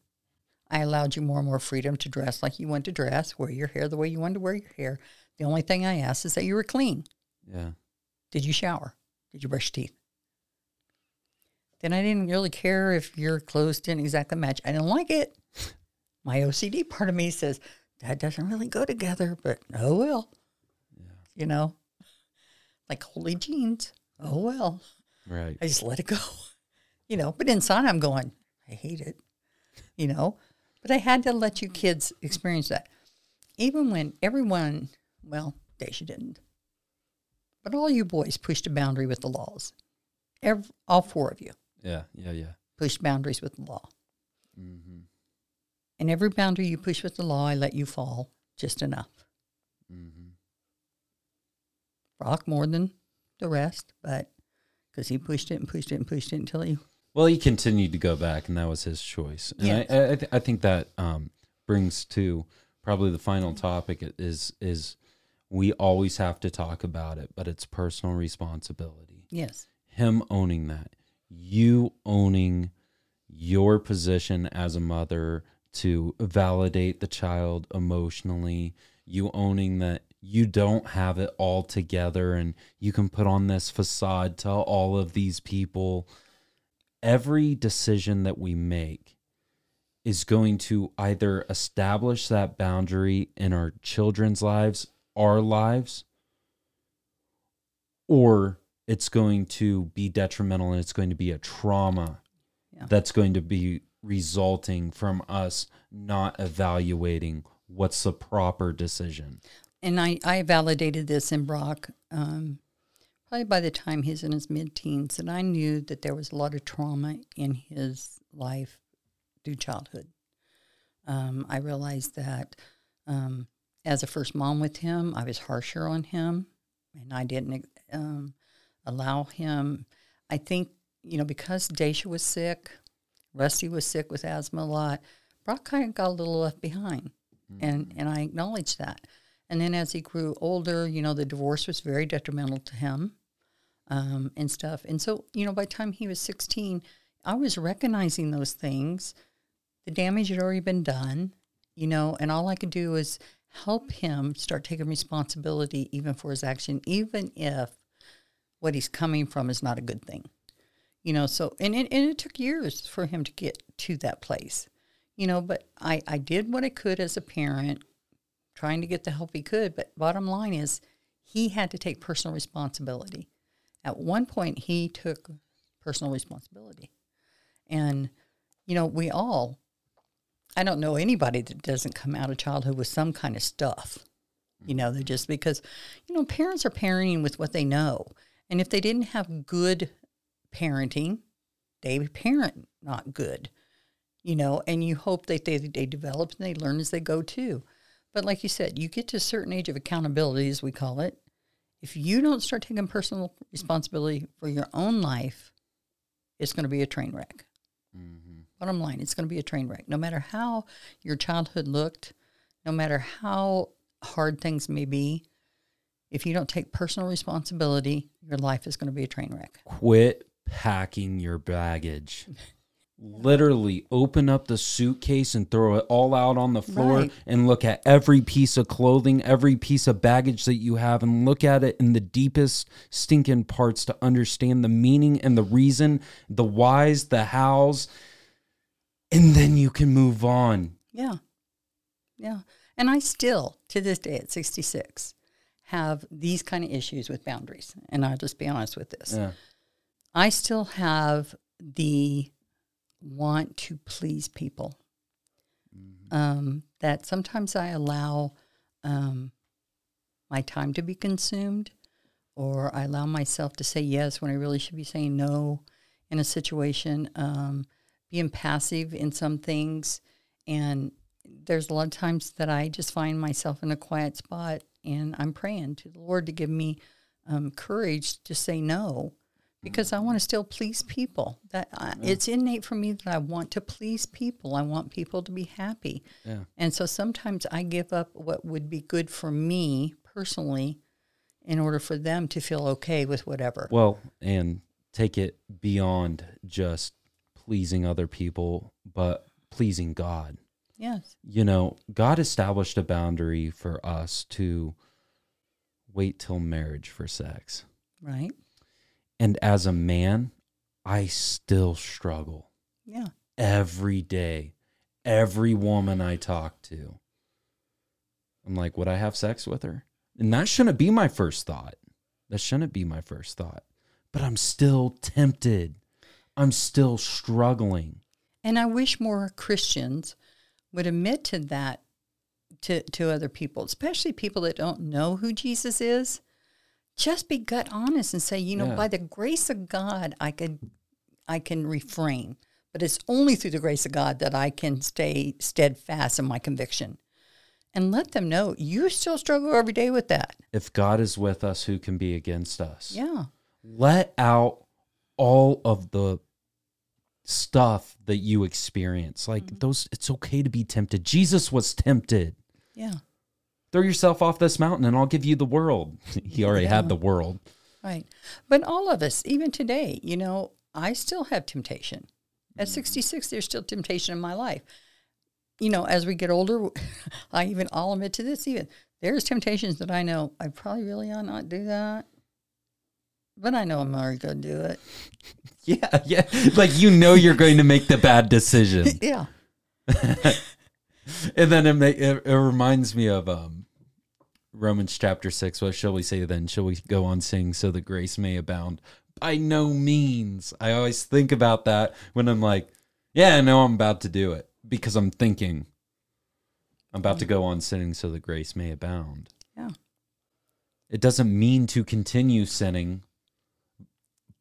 I allowed you more and more freedom to dress like you wanted to dress, wear your hair the way you wanted to wear your hair. The only thing I asked is that you were clean. Yeah. Did you shower? Did you brush your teeth? Then I didn't really care if your clothes didn't exactly match. I didn't like it. My O C D part of me says, that doesn't really go together, but oh well. Yeah. You know, like holy jeans. Oh well. Right. I just let it go. You know, but inside I'm going, I hate it. You know, but I had to let you kids experience that. Even when everyone, well, Daisha didn't, but all you boys pushed a boundary with the laws. Every, all four of you. Yeah, yeah, yeah. Push boundaries with the law. Mm-hmm. And every boundary you push with the law, I let you fall just enough. Mm-hmm. Brock more than the rest, but because he pushed it and pushed it and pushed it until he... Well, he continued to go back, and that was his choice. And yes. I I, th- I think that um, brings to probably the final topic is is we always have to talk about it, but it's personal responsibility. Yes. Him owning that, you owning your position as a mother to validate the child emotionally, you owning that you don't have it all together and you can put on this facade to all of these people. Every decision that we make is going to either establish that boundary in our children's lives, our lives, or it's going to be detrimental and it's going to be a trauma yeah. that's going to be resulting from us not evaluating what's the proper decision. And I, I validated this in Brock um, probably by the time he's in his mid-teens, and I knew that there was a lot of trauma in his life through childhood. Um, I realized that um, as a first mom with him, I was harsher on him, and I didn't... Um, allow him, I think, you know, because Daisha was sick, Rusty was sick with asthma a lot, Brock kind of got a little left behind, mm-hmm. and, and I acknowledged that. And then as he grew older, you know, the divorce was very detrimental to him um, and stuff. And so, you know, by the time he was sixteen, I was recognizing those things. The damage had already been done, you know, and all I could do was help him start taking responsibility even for his action, even if what he's coming from is not a good thing, you know. So, and it, and it took years for him to get to that place, you know, but I, I did what I could as a parent, trying to get the help he could. But bottom line is he had to take personal responsibility. At one point he took personal responsibility, and, you know, we all, I don't know anybody that doesn't come out of childhood with some kind of stuff, you know, they're just because, you know, parents are parenting with what they know. And if they didn't have good parenting, they would parent not good, you know, and you hope that they, they develop and they learn as they go too. But like you said, you get to a certain age of accountability, as we call it. If you don't start taking personal responsibility for your own life, it's going to be a train wreck. Mm-hmm. Bottom line, it's going to be a train wreck. No matter how your childhood looked, no matter how hard things may be, if you don't take personal responsibility, your life is going to be a train wreck. Quit packing your baggage. literally open up the suitcase and throw it all out on the floor, right, and look at every piece of clothing, every piece of baggage that you have, and look at it in the deepest stinking parts to understand the meaning and the reason, the whys, the hows, and then you can move on. Yeah. Yeah. And I still, to this day at sixty-six, have these kind of issues with boundaries. And I'll just be honest with this. Yeah. I still have the want to please people, mm-hmm, um, that sometimes I allow um, my time to be consumed, or I allow myself to say yes when I really should be saying no in a situation, um, being passive in some things. And there's a lot of times that I just find myself in a quiet spot and I'm praying to the Lord to give me um, courage to say no, because I want to still please people. That I, yeah. It's innate for me that I want to please people. I want people to be happy. Yeah. And so sometimes I give up what would be good for me personally in order for them to feel okay with whatever. Well, and take it beyond just pleasing other people, but pleasing God. Yes. You know, God established a boundary for us to wait till marriage for sex. Right. And as a man, I still struggle. Yeah. Every day, every woman I talk to, I'm like, would I have sex with her? And that shouldn't be my first thought. That shouldn't be my first thought. But I'm still tempted. I'm still struggling. And I wish more Christians would admit to that to, to other people, especially people that don't know who Jesus is. Just be gut honest and say, you know, yeah, by the grace of God, I could, I can refrain. But it's only through the grace of God that I can stay steadfast in my conviction. And let them know you still struggle every day with that. If God is with us, who can be against us? Yeah. Let out all of the stuff that you experience. Like, mm-hmm, those, it's okay to be tempted. Jesus was tempted. Yeah. Throw yourself off this mountain and I'll give you the world. He already yeah. had the world. Right. But all of us, even today, you know, I still have temptation. At sixty-six, there's still temptation in my life. You know, as we get older, I even, I'll admit to this, even, there's temptations that I know I probably really ought not do that. But I know I'm already going to do it. Yeah, yeah. Like, you know you're going to make the bad decision. Yeah. And then it, make, it, it reminds me of um, Romans chapter six. What shall we say then? Shall we go on saying so that grace may abound? By no means. I always think about that when I'm like, yeah, I know I'm about to do it, because I'm thinking I'm about to go on sinning so that grace may abound. Yeah. It doesn't mean to continue sinning,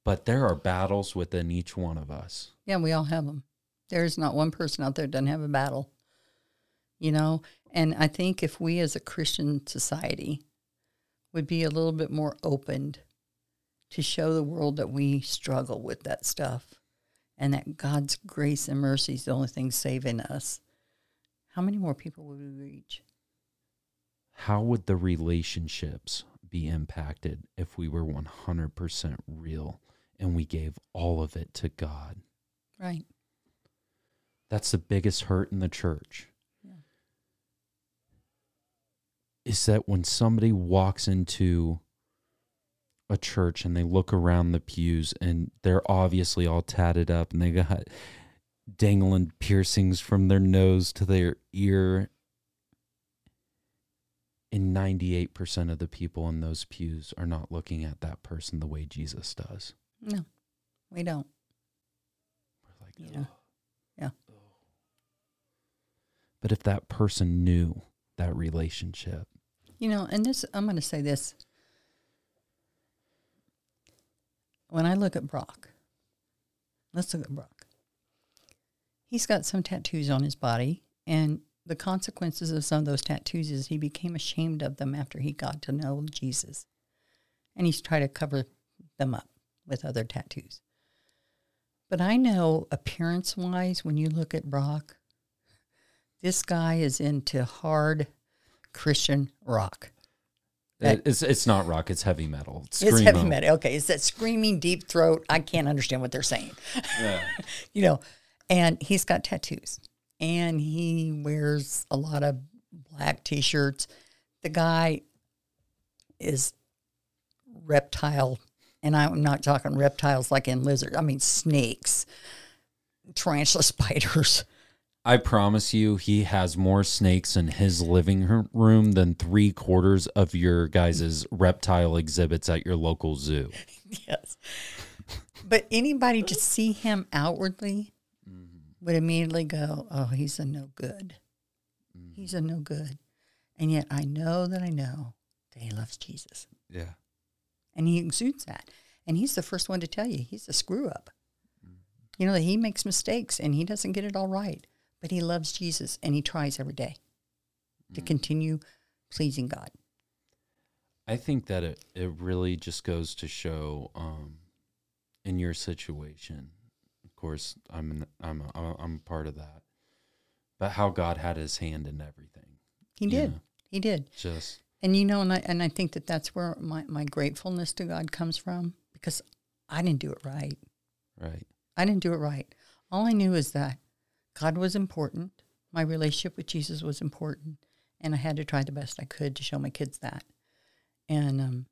but there are battles within each one of us. Yeah, we all have them. There's not one person out there that doesn't have a battle. You know, and I think if we as a Christian society would be a little bit more opened to show the world that we struggle with that stuff and that God's grace and mercy is the only thing saving us, how many more people would we reach? How would the relationships be impacted if we were one hundred percent real and we gave all of it to God? Right. That's the biggest hurt in the church. Is that when somebody walks into a church and they look around the pews and they're obviously all tatted up and they got dangling piercings from their nose to their ear, and ninety-eight percent of the people in those pews are not looking at that person the way Jesus does. No, we don't. We're like, yeah. Oh. Yeah. But if that person knew that relationship. You know, and this, I'm going to say this. When I look at Brock, let's look at Brock. He's got some tattoos on his body, and the consequences of some of those tattoos is he became ashamed of them after he got to know Jesus. And he's tried to cover them up with other tattoos. But I know appearance-wise, when you look at Brock, this guy is into hard Christian rock. That, it's it's not rock, it's heavy metal. It's, it's heavy metal. Okay, it's that screaming deep throat. I can't understand what they're saying. Yeah. You know, And he's got tattoos. And he wears a lot of black T-shirts. The guy is reptile. And I'm not talking reptiles like in lizard. I mean, snakes, tarantula spiders. I promise you he has more snakes in his living room than three quarters of your guys' reptile exhibits at your local zoo. Yes. But anybody to see him outwardly mm-hmm. would immediately go, oh, he's a no good. Mm-hmm. He's a no good. And yet I know that I know that he loves Jesus. Yeah. And he exudes that. And he's the first one to tell you he's a screw up. Mm-hmm. You know, that he makes mistakes and he doesn't get it all right. But he loves Jesus, and he tries every day to continue pleasing God. I think that it, it really just goes to show um, in your situation. Of course, I'm an, I'm a, I'm part of that, but how God had His hand in everything. He did. Know? He did. Just and you know, and I and I think that that's where my, my gratefulness to God comes from, because I didn't do it right. Right. I didn't do it right. All I knew is that God was important. My relationship with Jesus was important. And I had to try the best I could to show my kids that. And um,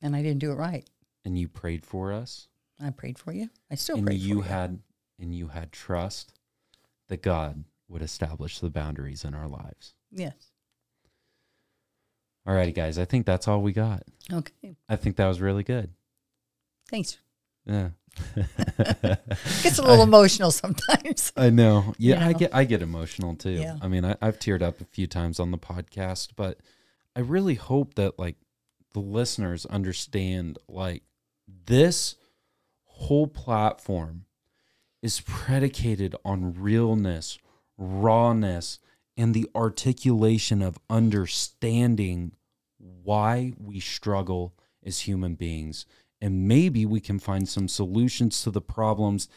and I didn't do it right. And you prayed for us? I prayed for you. I still and prayed you for had, you. And you had trust that God would establish the boundaries in our lives. Yes. All righty, guys. I think that's all we got. Okay. I think that was really good. Thanks. Yeah. Gets a little I, emotional sometimes. I know. Yeah, you know? I get I get emotional too. Yeah. I mean, I, I've teared up a few times on the podcast, but I really hope that like the listeners understand like this whole platform is predicated on realness, rawness, and the articulation of understanding why we struggle as human beings. And maybe we can find some solutions to the problems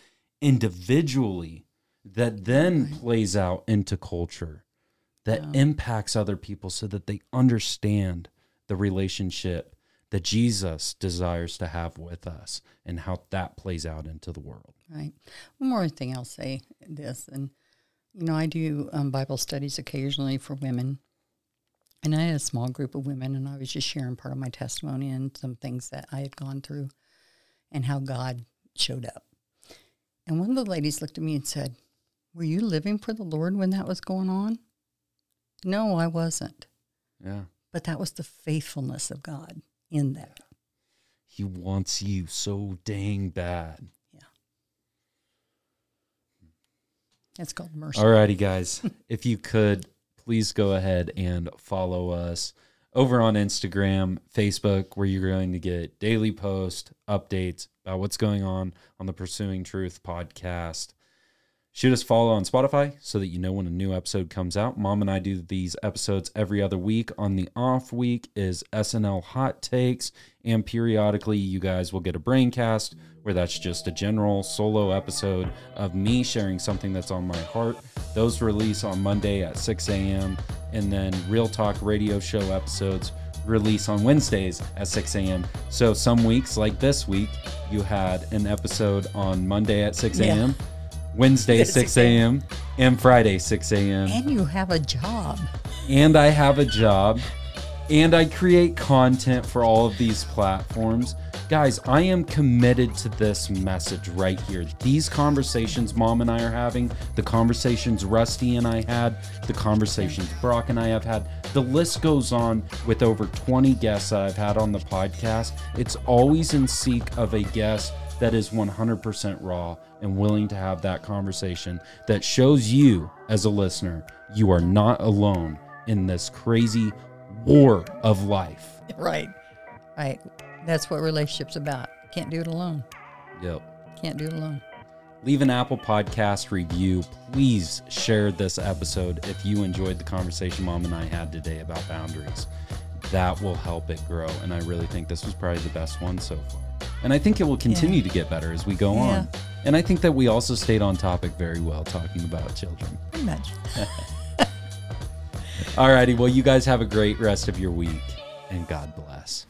individually that then plays out into culture, that yeah. impacts other people so that they understand the relationship that Jesus desires to have with us and how that plays out into the world. Right. One more thing I'll say this, and you know, I do um, Bible studies occasionally for women. And I had a small group of women, and I was just sharing part of my testimony and some things that I had gone through and how God showed up. And one of the ladies looked at me and said, were you living for the Lord when that was going on? No, I wasn't. Yeah. But that was the faithfulness of God in that. He wants you so dang bad. Yeah. That's called mercy. All righty, guys. If you could... please go ahead and follow us over on Instagram, Facebook, where you're going to get daily posts, updates about what's going on on the Pursuing Truth podcast. Shoot us a follow on Spotify so that you know when a new episode comes out. Mom and I do these episodes every other week. On the off week is S N L Hot Takes, and periodically you guys will get a braincast where that's just a general solo episode of me sharing something that's on my heart. Those release on Monday at six a.m. and then Real Talk Radio Show episodes release on Wednesdays at six a.m. So some weeks, like this week, you had an episode on Monday at six a.m. Yeah. Wednesday, six a.m., and Friday, six a.m. And you have a job. And I have a job. And I create content for all of these platforms. Guys, I am committed to this message right here. These conversations Mom and I are having, the conversations Rusty and I had, the conversations Brock and I have had, the list goes on with over twenty guests that I've had on the podcast. It's always in seek of a guest that is one hundred percent raw and willing to have that conversation that shows you as a listener, you are not alone in this crazy war of life. Right. Right. That's what relationship's about. Can't do it alone. Yep. Can't do it alone. Leave an Apple Podcast review. Please share this episode if you enjoyed the conversation Mom and I had today about boundaries. That will help it grow. And I really think this was probably the best one so far. And I think it will continue yeah. to get better as we go yeah. on. And I think that we also stayed on topic very well talking about children. Pretty much. All righty. Well, you guys have a great rest of your week, and God bless.